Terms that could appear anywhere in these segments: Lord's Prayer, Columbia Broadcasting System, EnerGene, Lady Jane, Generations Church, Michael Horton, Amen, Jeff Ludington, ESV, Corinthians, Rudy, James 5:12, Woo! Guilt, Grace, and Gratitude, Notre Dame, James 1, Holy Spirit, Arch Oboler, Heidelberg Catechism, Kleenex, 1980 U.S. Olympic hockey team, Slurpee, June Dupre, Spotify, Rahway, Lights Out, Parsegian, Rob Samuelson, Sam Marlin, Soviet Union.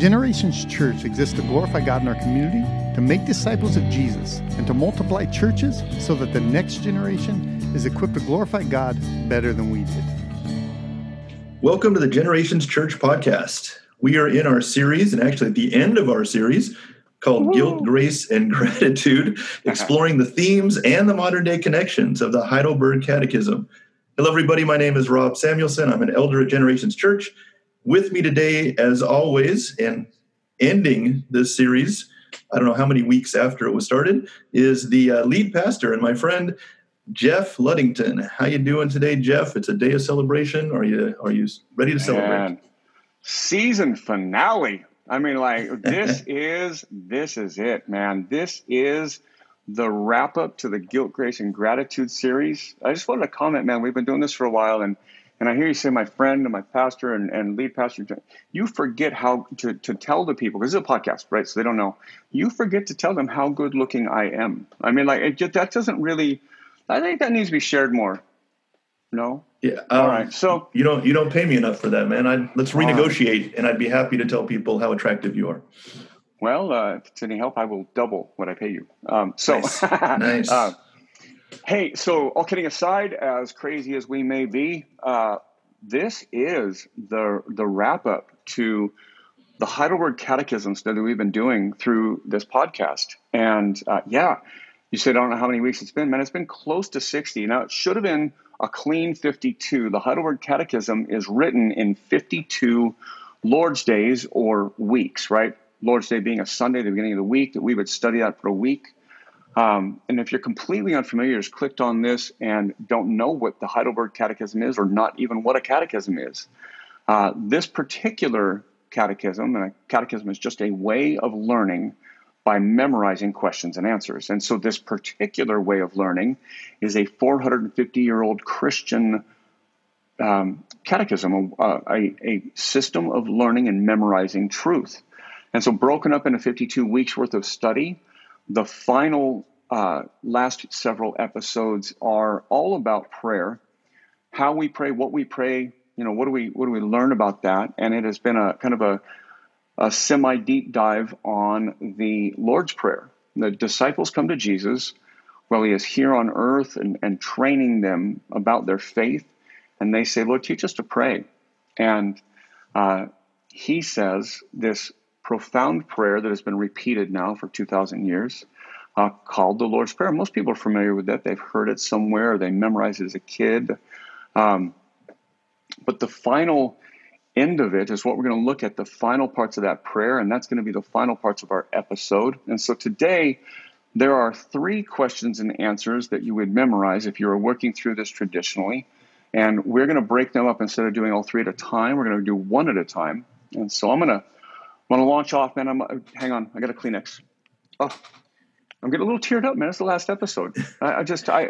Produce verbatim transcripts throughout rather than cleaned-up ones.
Generations Church exists to glorify God in our community, to make disciples of Jesus, and to multiply churches so that the next generation is equipped to glorify God better than we did. Welcome to the Generations Church podcast. We are in our series, and actually at the end of our series, called Woo! Guilt, Grace, and Gratitude, exploring the themes and the modern-day connections of the Heidelberg Catechism. Hello, everybody. My name is Rob Samuelson. I'm an elder at Generations Church. With me today, as always, and ending this series, I don't know how many weeks after it was started, is the uh, lead pastor and my friend, Jeff Ludington. How you doing today, Jeff? It's a day of celebration. Are you are you ready to celebrate? Man. Season finale. I mean, like, this is, this is it, man. This is the wrap-up to the Guilt, Grace, and Gratitude series. I just wanted to comment, man, we've been doing this for a while, and and I hear you say, my friend and my pastor and, and lead pastor, you forget how to, to tell the people, because it's a podcast, right, so they don't know. You forget to tell them how good-looking I am. I mean, like, it just, that doesn't really, I think that needs to be shared more. No? Yeah. Um, all right. So you don't you don't pay me enough for that, man. I let's renegotiate, right. And I'd be happy to tell people how attractive you are. Well, uh, if it's any help, I will double what I pay you. Um, so, nice. nice. Uh, hey, so all kidding aside, as crazy as we may be, uh, this is the the wrap up to the Heidelberg Catechism study we've been doing through this podcast, and uh, yeah, you said I don't know how many weeks it's been, man. It's been close to sixty. Now it should have been a clean fifty-two. The Heidelberg Catechism is written in fifty-two Lord's Days or weeks, right? Lord's Day being a Sunday, the beginning of the week, that we would study out for a week. Um, and if you're completely unfamiliar, just clicked on this and don't know what the Heidelberg Catechism is or not even what a catechism is. Uh, this particular catechism, and a catechism is just a way of learning by memorizing questions and answers. And so this particular way of learning is a four hundred fifty-year-old Christian um, catechism, uh, a, a system of learning and memorizing truth. And so broken up into fifty-two weeks worth of study, the final uh, last several episodes are all about prayer, how we pray, what we pray, you know, what do we what do we learn about that? And it has been a kind of a a semi-deep dive on the Lord's Prayer. The disciples come to Jesus while he is here on earth and, and training them about their faith. And they say, Lord, teach us to pray. And uh, he says this profound prayer that has been repeated now for two thousand years uh, called the Lord's Prayer. Most people are familiar with that. They've heard it somewhere. They memorized it as a kid. Um, but the final end of it is what we're going to look at, the final parts of that prayer, and that's going to be the final parts of our episode. And so today, there are three questions and answers that you would memorize if you were working through this traditionally, and we're going to break them up instead of doing all three at a time. We're going to do one at a time, and so I'm going to want to launch off, man. I'm, hang on, I got a Kleenex. Oh, I'm getting a little teared up, man. It's the last episode. I, I just, I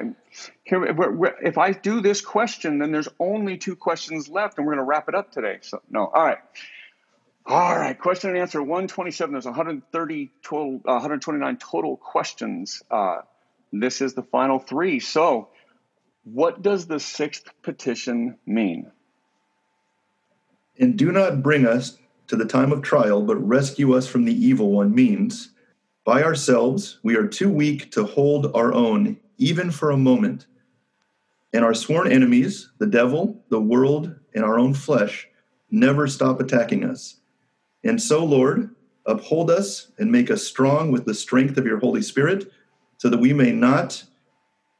here. We're, we're, if I do this question, then there's only two questions left, and we're going to wrap it up today. So, no, all right, all right. Question and answer one twenty-seven. There's one hundred thirty total, uh, one hundred twenty-nine total questions. Uh, this is the final three. So, what does the sixth petition mean? And do not bring us to the time of trial, but rescue us from the evil one means. By ourselves, we are too weak to hold our own, even for a moment. And our sworn enemies, the devil, the world, and our own flesh, never stop attacking us. And so, Lord, uphold us and make us strong with the strength of your Holy Spirit, so that we may not...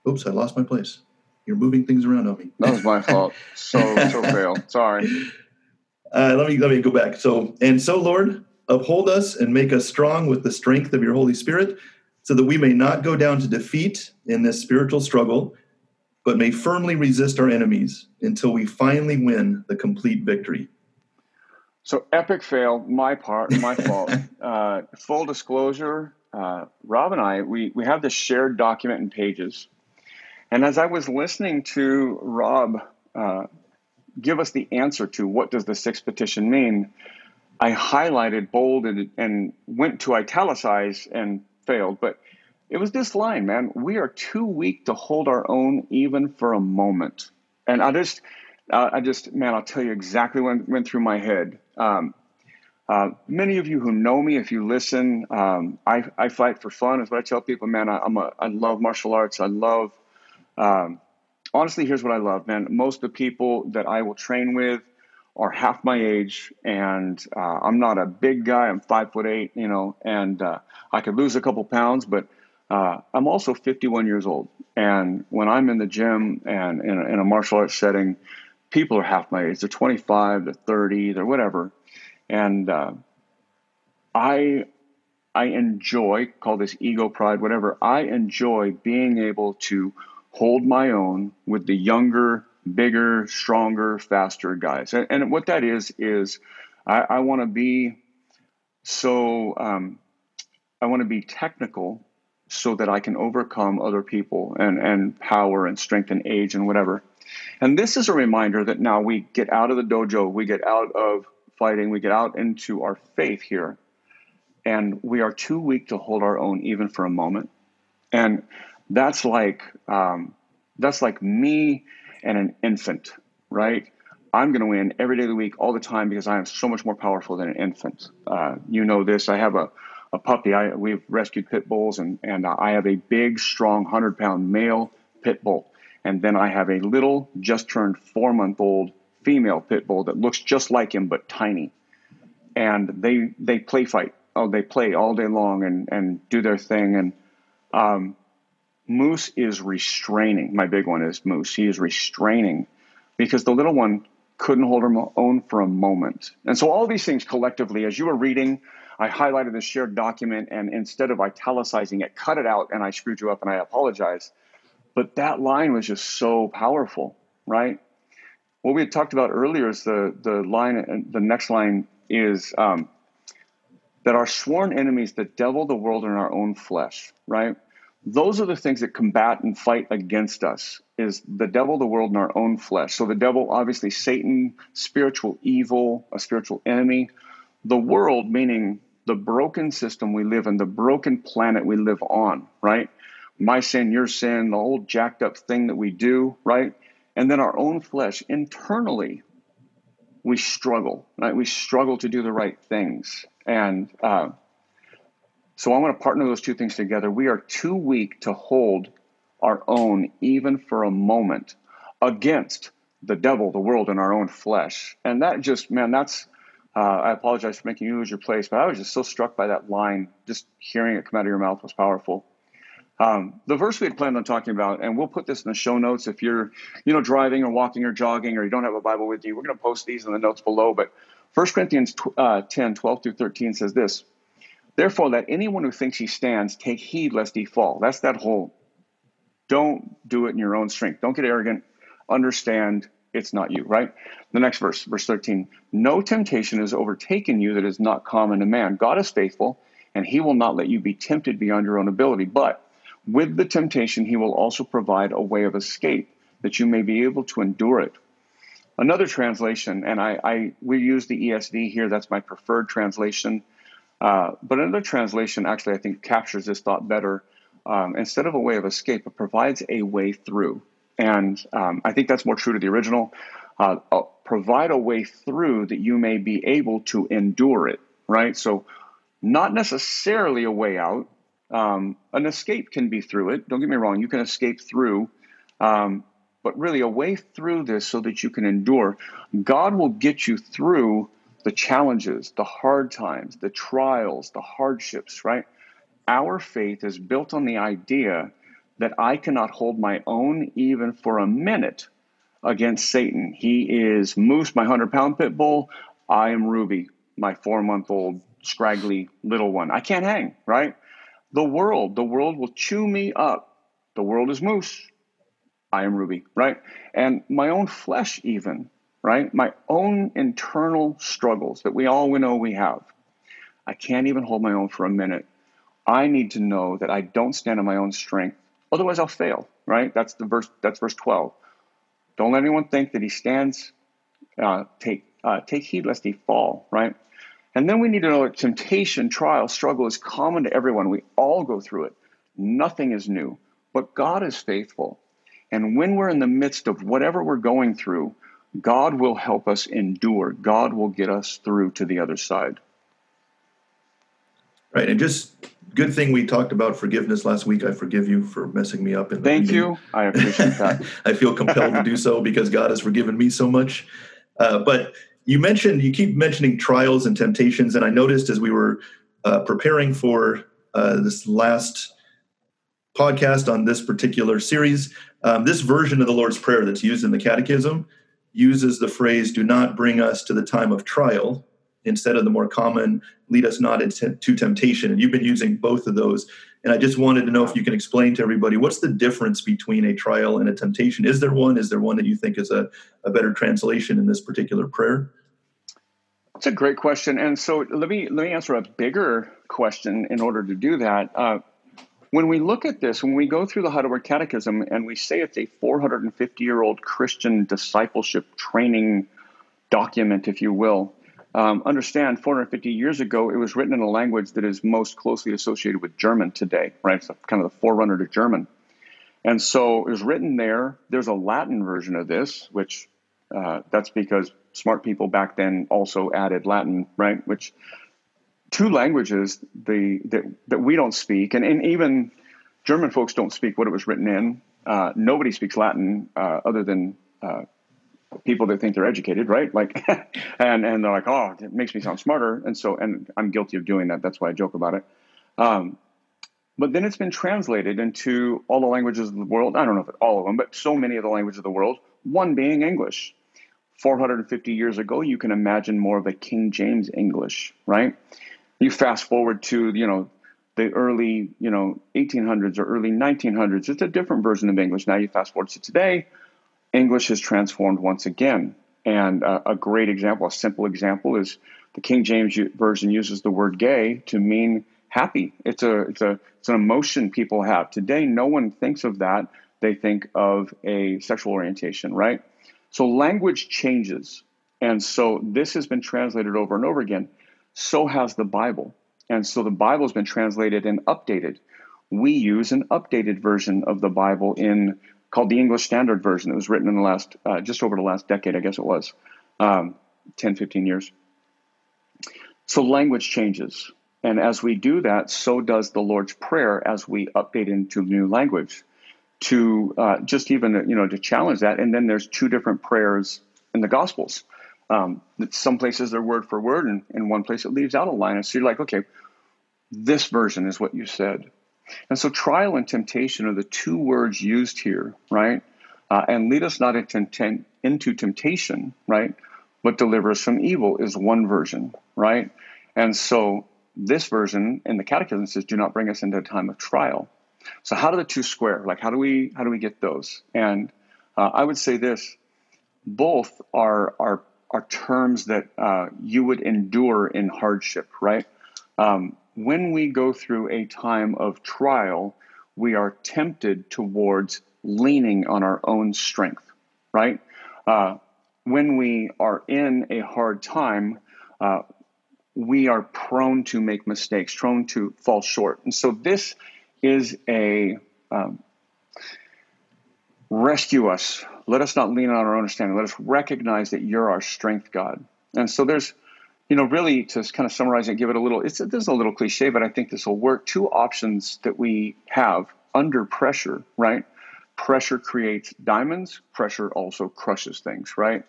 Oops, I lost my place. You're moving things around on me. That was my fault. So, so fail. Sorry. Uh, let me, let me go back. So, and so, Lord... uphold us and make us strong with the strength of your Holy Spirit, so that we may not go down to defeat in this spiritual struggle, but may firmly resist our enemies until we finally win the complete victory. So epic fail, my part, my fault. Uh, full disclosure, uh, Rob and I, we, we have this shared document in Pages. And as I was listening to Rob uh, give us the answer to what does the sixth petition mean, I highlighted, bolded, and went to italicize and failed. But it was this line, man. We are too weak to hold our own even for a moment. And I just, uh, I just, man, I'll tell you exactly what went through my head. Um, Uh, many of you who know me, if you listen, um, I, I fight for fun. Is what I tell people, man. I, I'm a, I love martial arts. I love, um, honestly, here's what I love, man. Most of the people that I will train with are half my age, and uh, I'm not a big guy. I'm five foot eight, you know, and uh, I could lose a couple pounds, but uh, I'm also fifty-one years old. And when I'm in the gym and in a, in a martial arts setting, people are half my age. They're twenty-five, they're thirty, they're whatever. And uh, I I enjoy, call this ego pride, whatever. I enjoy being able to hold my own with the younger, bigger, stronger, faster guys. And, and what that is, is I, I want to be so, um, I want to be technical so that I can overcome other people and, and power and strength and age and whatever. And this is a reminder that now we get out of the dojo, we get out of fighting, we get out into our faith here, and we are too weak to hold our own even for a moment. And that's like um, that's like me and an infant, right? I'm going to win every day of the week, all the time, because I am so much more powerful than an infant. Uh, you know this. I have a, a puppy. I, we've rescued pit bulls, and, and I have a big, strong, one hundred pound male pit bull. And then I have a little, just turned four-month-old female pit bull that looks just like him but tiny, and they they play fight. Oh, they play all day long and and do their thing. And um, Moose is restraining. My big one is Moose. He is restraining because the little one couldn't hold her own for a moment. And so all these things collectively, as you were reading, I highlighted the shared document, and instead of italicizing it, cut it out, and I screwed you up, and I apologize. But that line was just so powerful, right? What we had talked about earlier is the the line. The next line is um, that our sworn enemies, the devil, the world, and our own flesh. Right? Those are the things that combat and fight against us. Is the devil, the world, and our own flesh. So the devil, obviously, Satan, spiritual evil, a spiritual enemy. The world, meaning the broken system we live in, the broken planet we live on. Right? My sin, your sin, the whole jacked up thing that we do. Right? And then our own flesh, internally, we struggle, right? We struggle to do the right things. And uh, so I want to partner those two things together. We are too weak to hold our own, even for a moment, against the devil, the world, and our own flesh. And that just, man, that's, uh, I apologize for making you lose your place, but I was just so struck by that line. Just hearing it come out of your mouth was powerful. Um, the verse we had planned on talking about, and we'll put this in the show notes if you're, you know, driving or walking or jogging, or you don't have a Bible with you, we're going to post these in the notes below. But First Corinthians uh, ten, twelve through thirteen says this: "Therefore, let anyone who thinks he stands take heed lest he fall." That's that whole, don't do it in your own strength. Don't get arrogant. Understand it's not you, right? The next verse, verse thirteen, "No temptation has overtaken you that is not common to man. God is faithful, and he will not let you be tempted beyond your own ability. But with the temptation, he will also provide a way of escape that you may be able to endure it." Another translation, and I, I we use the E S V here. That's my preferred translation. Uh, but another translation actually, I think, captures this thought better. Um, instead of a way of escape, it provides a way through. And um, I think that's more true to the original. Uh, uh, provide a way through that you may be able to endure it, right? So not necessarily a way out. Um, an escape can be through it. Don't get me wrong. You can escape through, um, but really a way through this so that you can endure. God will get you through the challenges, the hard times, the trials, the hardships, right? Our faith is built on the idea that I cannot hold my own even for a minute against Satan. He is Moose, my one hundred pound pit bull. I am Ruby, my four-month-old scraggly little one. I can't hang, right? The world, the world will chew me up. The world is Moose. I am Ruby, right? And my own flesh even, right? My own internal struggles that we all know we have. I can't even hold my own for a minute. I need to know that I don't stand on my own strength. Otherwise, I'll fail, right? That's the verse. That's verse twelve. Don't let anyone think that he stands. Uh, take, uh, take heed lest he fall, right? And then we need to know that temptation, trial, struggle is common to everyone. We all go through it. Nothing is new. But God is faithful. And when we're in the midst of whatever we're going through, God will help us endure. God will get us through to the other side. Right. And just good thing we talked about forgiveness last week. I forgive you for messing me up. In the Thank meeting. you. I appreciate that. I feel compelled to do so because God has forgiven me so much. Uh, but you mentioned, you keep mentioning trials and temptations. And I noticed as we were uh, preparing for uh, this last podcast on this particular series, um, this version of the Lord's Prayer that's used in the Catechism uses the phrase, do not bring us to the time of trial, instead of the more common, lead us not into temptation. And you've been using both of those. And I just wanted to know if you can explain to everybody, what's the difference between a trial and a temptation? Is there one? Is there one that you think is a, a better translation in this particular prayer? That's a great question. And so let me let me answer a bigger question in order to do that. Uh, when we look at this, when we go through the Heidelberg Catechism and we say it's a four hundred fifty-year-old Christian discipleship training document, if you will, Um, understand four hundred fifty years ago, it was written in a language that is most closely associated with German today, right? It's kind of the forerunner to German. And so it was written there. There's a Latin version of this, which uh, that's because smart people back then also added Latin, right? Which two languages the that, that we don't speak, and, and even German folks don't speak what it was written in. Uh, nobody speaks Latin uh, other than uh people that think they're educated, right? Like, and, and they're like, oh, it makes me sound smarter. And so, and I'm guilty of doing that. That's why I joke about it. Um, but then it's been translated into all the languages of the world. I don't know if all of them, but so many of the languages of the world, one being English. four hundred fifty years ago, you can imagine more of a King James English, right? You fast forward to, you know, the early, you know, eighteen hundreds or early nineteen hundreds. It's a different version of English. Now you fast forward to today, English has transformed once again, and uh, a great example, a simple example, is the King James Version uses the word gay to mean happy. It's a it's a it's an emotion people have. Today, no one thinks of that. They think of a sexual orientation, right? So language changes, and so this has been translated over and over again. So has the Bible, and so the Bible has been translated and updated. We use an updated version of the Bible in called the English Standard Version. It was written in the last, uh, just over the last decade, I guess it was, um, ten, fifteen years. So language changes. And as we do that, so does the Lord's Prayer as we update into new language to uh, just even, you know, to challenge that. And then there's two different prayers in the Gospels. Um, some places they're word for word, and in one place it leaves out a line. And so you're like, okay, this version is what you said. And so trial and temptation are the two words used here, right? Uh, and lead us not into, into temptation, right? But deliver us from evil is one version, right? And so this version in the Catechism says, do not bring us into a time of trial. So how do the two square? Like, how do we how do we get those? And uh, I would say this, both are, are, are terms that uh, you would endure in hardship, right? Um When we go through a time of trial, we are tempted towards leaning on our own strength, right? Uh, when we are in a hard time, uh, we are prone to make mistakes, prone to fall short. And so this is a um, rescue us. Let us not lean on our own understanding. Let us recognize that you're our strength, God. And so there's You know, really, to kind of summarize and give it a little, it's, this is a little cliche, but I think this will work. Two options that we have under pressure, right? Pressure creates diamonds. Pressure also crushes things, right?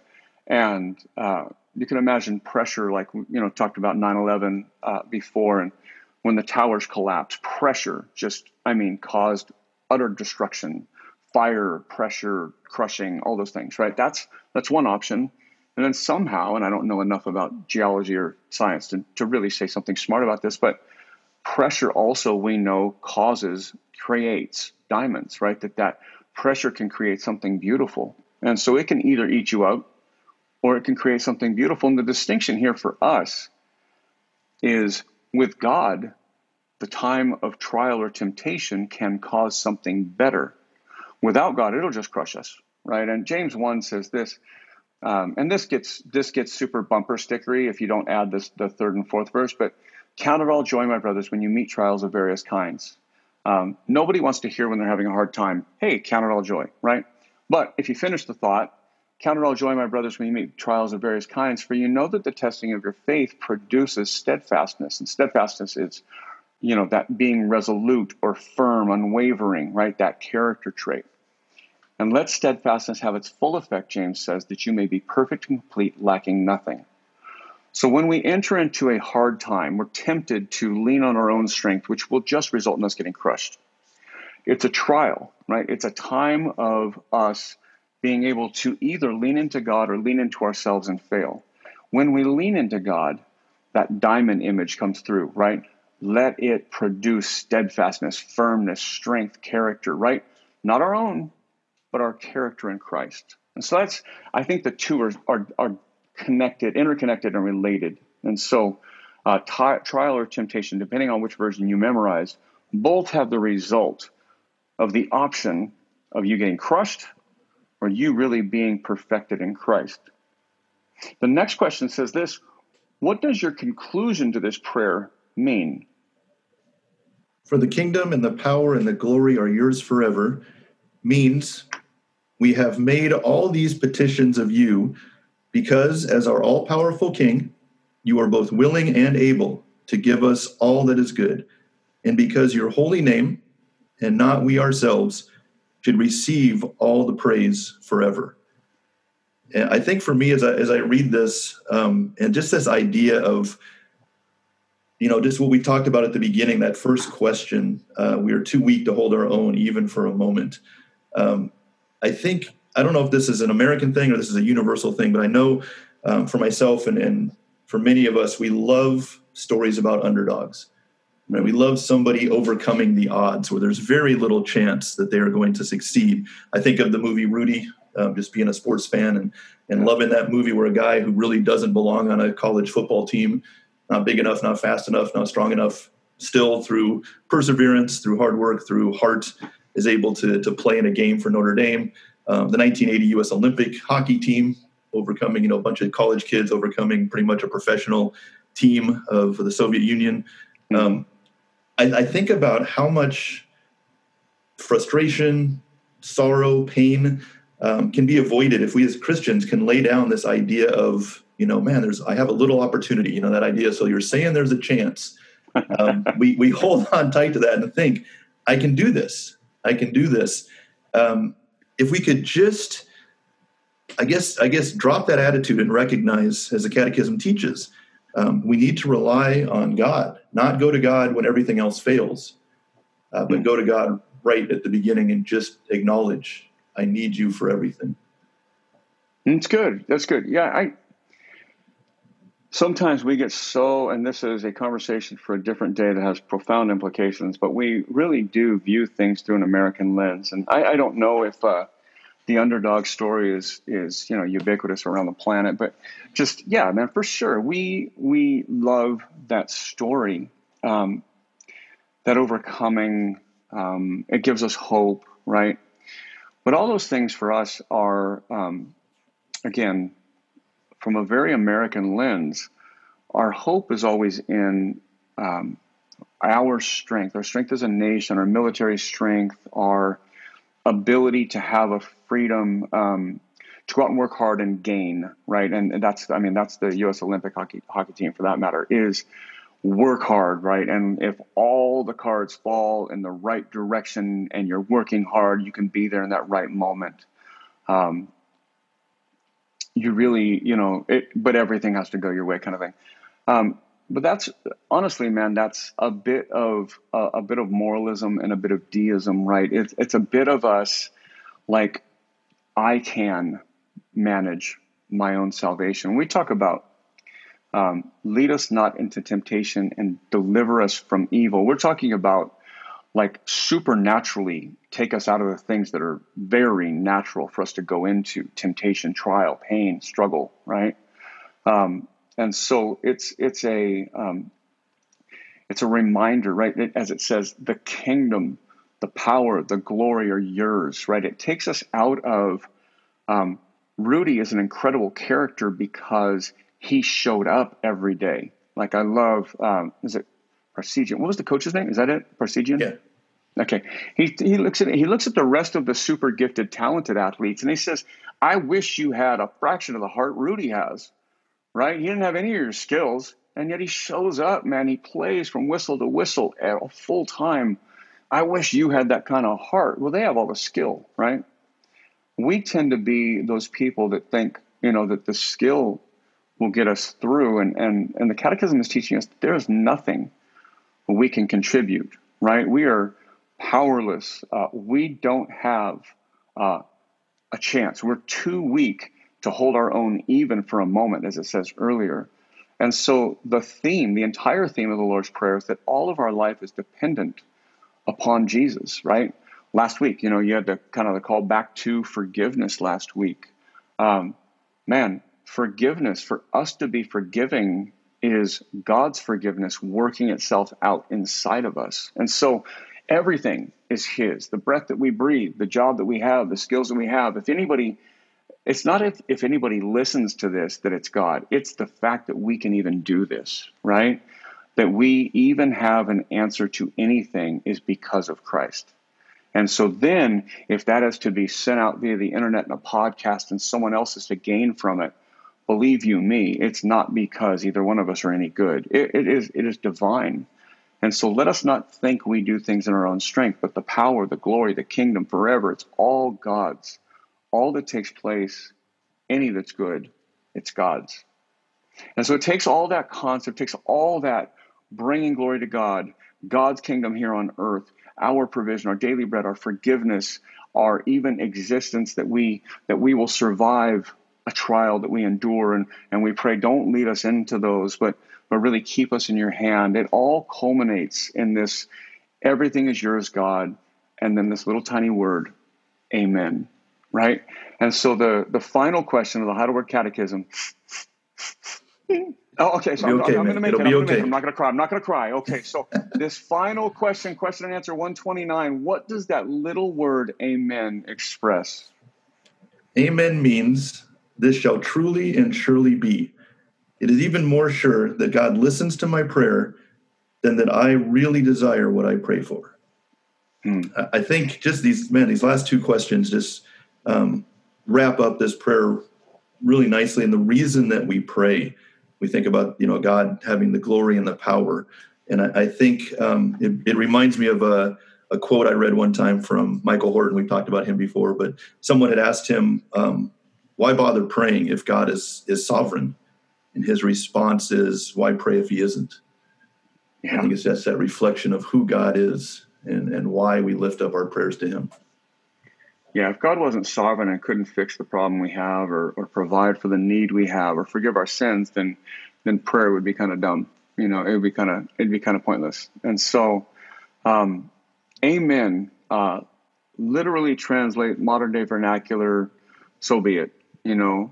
And uh, you can imagine pressure, like, you know, talked about nine eleven uh, before, and when the towers collapsed, pressure just, I mean, caused utter destruction, fire, pressure, crushing, all those things, right? That's that's one option. And then somehow, and I don't know enough about geology or science to, to really say something smart about this, but pressure also, we know, causes, creates diamonds, right? That that pressure can create something beautiful. And so it can either eat you up or it can create something beautiful. And the distinction here for us is with God, the time of trial or temptation can cause something better. Without God, it'll just crush us, right? And James one says this, Um, and this gets this gets super bumper stickery if you don't add this the third and fourth verse. But count it all joy, my brothers, when you meet trials of various kinds. Um, nobody wants to hear when they're having a hard time, hey, count it all joy, right? But if you finish the thought, count it all joy, my brothers, when you meet trials of various kinds, for you know that the testing of your faith produces steadfastness. And steadfastness is you know, that being resolute or firm, unwavering, right? That character trait. And let steadfastness have its full effect, James says, that you may be perfect and complete, lacking nothing. So when we enter into a hard time, we're tempted to lean on our own strength, which will just result in us getting crushed. It's a trial, right? It's a time of us being able to either lean into God or lean into ourselves and fail. When we lean into God, that diamond image comes through, right? Let it produce steadfastness, firmness, strength, character, right? Not our own, but our character in Christ. And so that's, I think the two are are, are connected, interconnected, and related. And so uh, t- trial or temptation, depending on which version you memorize, both have the result of the option of you getting crushed or you really being perfected in Christ. The next question says this: what does your conclusion to this prayer mean? For the kingdom and the power and the glory are yours forever means we have made all these petitions of you because, as our all-powerful King, you are both willing and able to give us all that is good, and because your holy name, and not we ourselves, should receive all the praise forever. And I think for me, as I, as I read this, um, and just this idea of, you know, just what we talked about at the beginning, that first question, uh, we are too weak to hold our own, even for a moment. Um, I think, I don't know if this is an American thing or this is a universal thing, but I know um, for myself and, and for many of us, we love stories about underdogs. Right? We love somebody overcoming the odds where there's very little chance that they are going to succeed. I think of the movie Rudy, um, just being a sports fan and, and loving that movie where a guy who really doesn't belong on a college football team, not big enough, not fast enough, not strong enough, still through perseverance, through hard work, through heart, is able to, to play in a game for Notre Dame. Um, the nineteen eighty U S Olympic hockey team overcoming, you know, a bunch of college kids, overcoming pretty much a professional team of the Soviet Union. Um, I think about how much frustration, sorrow, pain um, can be avoided if we as Christians can lay down this idea of, you know, man, there's I have a little opportunity, you know, that idea. So you're saying there's a chance. Um, we, we hold on tight to that and think, I can do this. I can do this. Um, if we could just, I guess, I guess, drop that attitude and recognize, as the Catechism teaches, Um, we need to rely on God, not go to God when everything else fails, uh, but go to God right at the beginning and just acknowledge, I need you for everything. It's good. That's good. Yeah. I, sometimes we get so, and this is a conversation for a different day that has profound implications, but we really do view things through an American lens. And I, I don't know if, uh, the underdog story is, is, you know, ubiquitous around the planet, but just, yeah, man, for sure. We, we love that story, um, that overcoming, um, it gives us hope, right? But all those things for us are, um, again, from a very American lens, our hope is always in, um, our strength, our strength as a nation, our military strength, our ability to have a freedom um, to go out and work hard and gain, right? And, and that's, I mean, that's the U S Olympic hockey hockey team, for that matter, is work hard, right? And if all the cards fall in the right direction and you're working hard, you can be there in that right moment. Um, you really, you know, it, but everything has to go your way, kind of thing. Um, but that's honestly, man, that's a bit of uh, a bit of moralism and a bit of deism, right? It's, it's a bit of us like, I can manage my own salvation. We talk about um, lead us not into temptation and deliver us from evil. We're talking about like supernaturally take us out of the things that are very natural for us to go into: temptation, trial, pain, struggle, right? Um, And so it's it's a um, it's a reminder, right? It, as it says, the kingdom, the power, the glory are yours, right? It takes us out of um, Rudy is an incredible character because he showed up every day. Like I love, um, is it Parsegian? What was the coach's name? Is that it? Parsegian? Yeah. Okay. He he looks at he looks at the rest of the super gifted, talented athletes, and he says, "I wish you had a fraction of the heart Rudy has." Right? He didn't have any of your skills. And yet he shows up, man. He plays from whistle to whistle at full time. I wish you had that kind of heart. Well, they have all the skill, right? We tend to be those people that think, you know, that the skill will get us through. And, and, and the Catechism is teaching us that there is nothing we can contribute, right? We are powerless. Uh, we don't have uh, a chance. We're too weak to hold our own even for a moment, as it says earlier. And so the theme, the entire theme of the Lord's Prayer is that all of our life is dependent upon Jesus, right? Last week, you know, you had the kind of the call back to forgiveness last week. Um, man, forgiveness, for us to be forgiving, is God's forgiveness working itself out inside of us. And so everything is His. The breath that we breathe, the job that we have, the skills that we have. If anybody, it's not if, if anybody listens to this that it's God. It's the fact that we can even do this, right? That we even have an answer to anything is because of Christ. And so then if that is to be sent out via the internet and a podcast and someone else is to gain from it, believe you me, it's not because either one of us are any good. It, it is it is divine. And so let us not think we do things in our own strength, but the power, the glory, the kingdom forever, it's all God's. All that takes place, any that's good, it's God's. And so it takes all that concept, takes all that bringing glory to God, God's kingdom here on earth, our provision, our daily bread, our forgiveness, our even existence that we that we will survive a trial, that we endure, and, and we pray, don't lead us into those, but, but really keep us in your hand. It all culminates in this, everything is yours, God, and then this little tiny word, amen, right? And so the, the final question of the Heidelberg Catechism, oh, okay, so I'm, okay, I'm, I'm going to make It'll it. I'm, okay. make it. I'm not going to cry. I'm not going to cry. Okay, so this final question, question and answer one twenty-nine, what does that little word, amen, express? Amen means... this shall truly and surely be. It is even more sure that God listens to my prayer than that I really desire what I pray for. Hmm. I think just these, man, these last two questions just um, wrap up this prayer really nicely. And the reason that we pray, we think about, you know, God having the glory and the power. And I, I think um, it, it reminds me of a, a quote I read one time from Michael Horton. We've talked about him before, but someone had asked him, um, why bother praying if God is, is sovereign? And his response is, why pray if he isn't? Yeah. I think it's just that reflection of who God is and, and why we lift up our prayers to him. Yeah, if God wasn't sovereign and couldn't fix the problem we have or, or provide for the need we have or forgive our sins, then then prayer would be kind of dumb. You know, it would be kind of it'd be kind of pointless. And so, um, amen, uh, literally translate modern day vernacular, so be it. You know,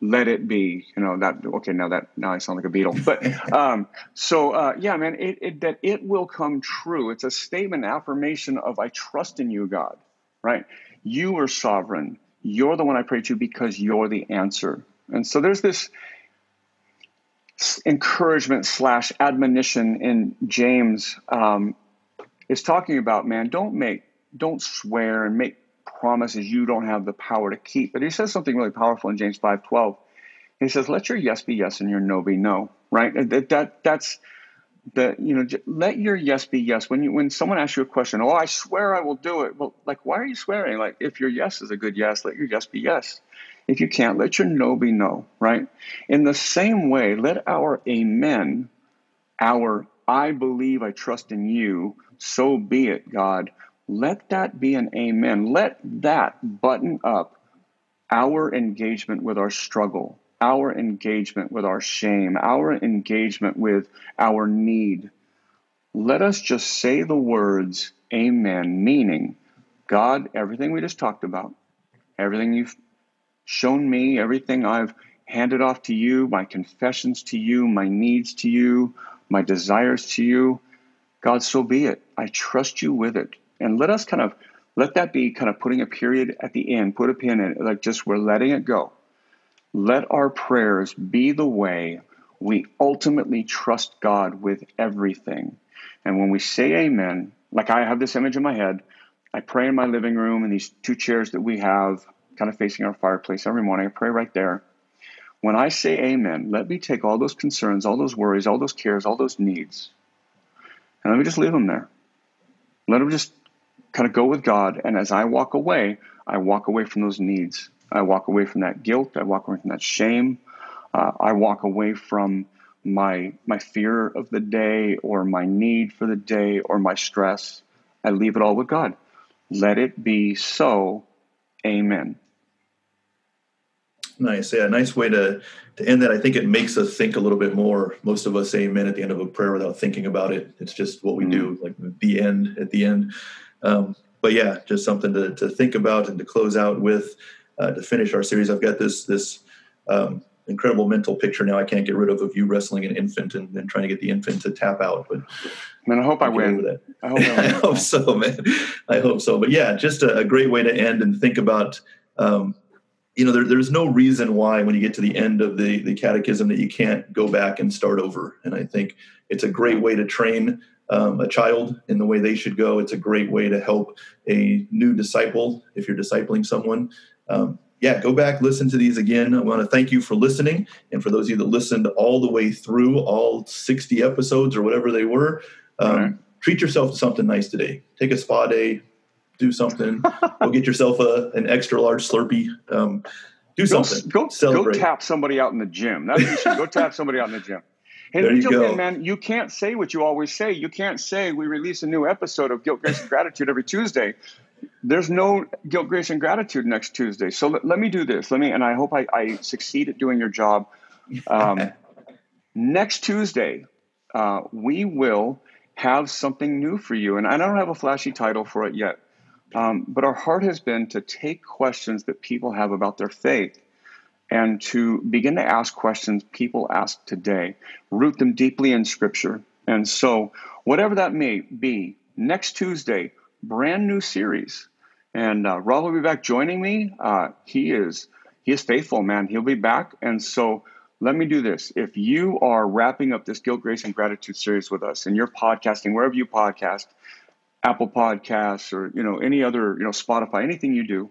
let it be, you know, that, okay, now that, now I sound like a Beatle, but, um, so, uh, yeah, man, it, it, that it will come true. It's a statement, affirmation of, I trust in you, God, right? You are sovereign. You're the one I pray to because you're the answer. And so there's this encouragement slash admonition in James, um, is talking about, man, don't make, don't swear and make promises you don't have the power to keep. But he says something really powerful in James five twelve. He says, let your yes be yes and your no be no, right? That, that That's the, you know, let your yes be yes. When you, when someone asks you a question, oh, I swear I will do it. Well, like, why are you swearing? Like, if your yes is a good yes, let your yes be yes. If you can't, let your no be no, right? In the same way, let our amen, our I believe, I trust in you, so be it, God, let that be an amen. Let that button up our engagement with our struggle, our engagement with our shame, our engagement with our need. Let us just say the words, amen, meaning, God, everything we just talked about, everything you've shown me, everything I've handed off to you, my confessions to you, my needs to you, my desires to you, God, so be it. I trust you with it. And let us kind of, let that be kind of putting a period at the end, put a pin in it, like just we're letting it go. Let our prayers be the way we ultimately trust God with everything. And when we say amen, like I have this image in my head, I pray in my living room in these two chairs that we have kind of facing our fireplace every morning. I pray right there. When I say amen, let me take all those concerns, all those worries, all those cares, all those needs, and let me just leave them there. Let them just kind of go with God. And as I walk away, I walk away from those needs. I walk away from that guilt. I walk away from that shame. Uh, I walk away from my my fear of the day or my need for the day or my stress. I leave it all with God. Let it be so. Amen. Nice. Yeah, nice way to, to end that. I think it makes us think a little bit more. Most of us say amen at the end of a prayer without thinking about it. It's just what we mm. do, like the end at the end. Um, but yeah, just something to, to think about and to close out with, uh, to finish our series. I've got this this um, incredible mental picture now I can't get rid of of you wrestling an infant and, and trying to get the infant to tap out. But man, I hope I win. I hope, I, win. I hope so, man. I hope so. But yeah, just a, a great way to end and think about um You know, there, there's no reason why when you get to the end of the, the catechism that you can't go back and start over. And I think it's a great way to train um, a child in the way they should go. It's a great way to help a new disciple if you're discipling someone. Um, yeah, go back, listen to these again. I want to thank you for listening. And for those of you that listened all the way through, all sixty episodes or whatever they were, um, right. Treat yourself to something nice today. Take a spa day. Do something. Go get yourself a an extra large Slurpee. Um, do something. Go, go, go tap somebody out in the gym. That's what you should. Go tap somebody out in the gym. Hey, there you jump go. In, man. You can't say what you always say. You can't say we release a new episode of Guilt, Grace, and Gratitude every Tuesday. There's no Guilt, Grace, and Gratitude next Tuesday. So let, let me do this. Let me, and I hope I, I succeed at doing your job. Um, next Tuesday, uh, we will have something new for you. And I don't have a flashy title for it yet. Um, but our heart has been to take questions that people have about their faith and to begin to ask questions people ask today, root them deeply in Scripture. And so whatever that may be, next Tuesday, brand new series. And uh, Rob will be back joining me. Uh, he is he is faithful, man. He'll be back. And so let me do this. If you are wrapping up this Guilt, Grace, and Gratitude series with us and you're podcasting, wherever you podcast, Apple Podcasts or, you know, any other, you know, Spotify, anything you do,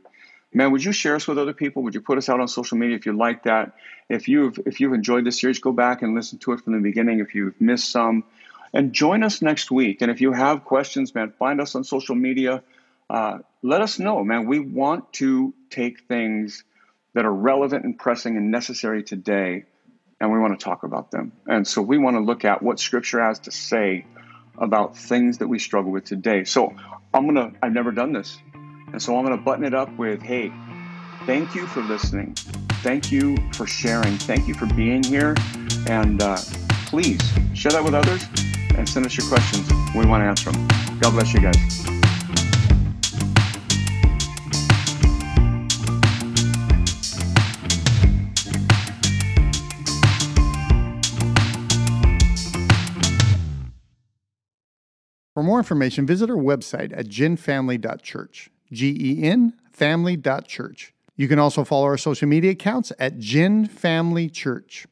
man, would you share us with other people? Would you put us out on social media if you like that? If you've, if you've enjoyed this series, go back and listen to it from the beginning. If you've missed some, and join us next week. And if you have questions, man, find us on social media. Uh, let us know, man. We want to take things that are relevant and pressing and necessary today, and we want to talk about them. And so we want to look at what Scripture has to say about things that we struggle with today. So I'm going to, I've never done this. And so I'm going to button it up with, hey, thank you for listening. Thank you for sharing. Thank you for being here. And uh, please share that with others and send us your questions. We want to answer them. God bless you guys. For more information, visit our website at gen family dot church, G E N family dot church. You can also follow our social media accounts at Gen Family Church.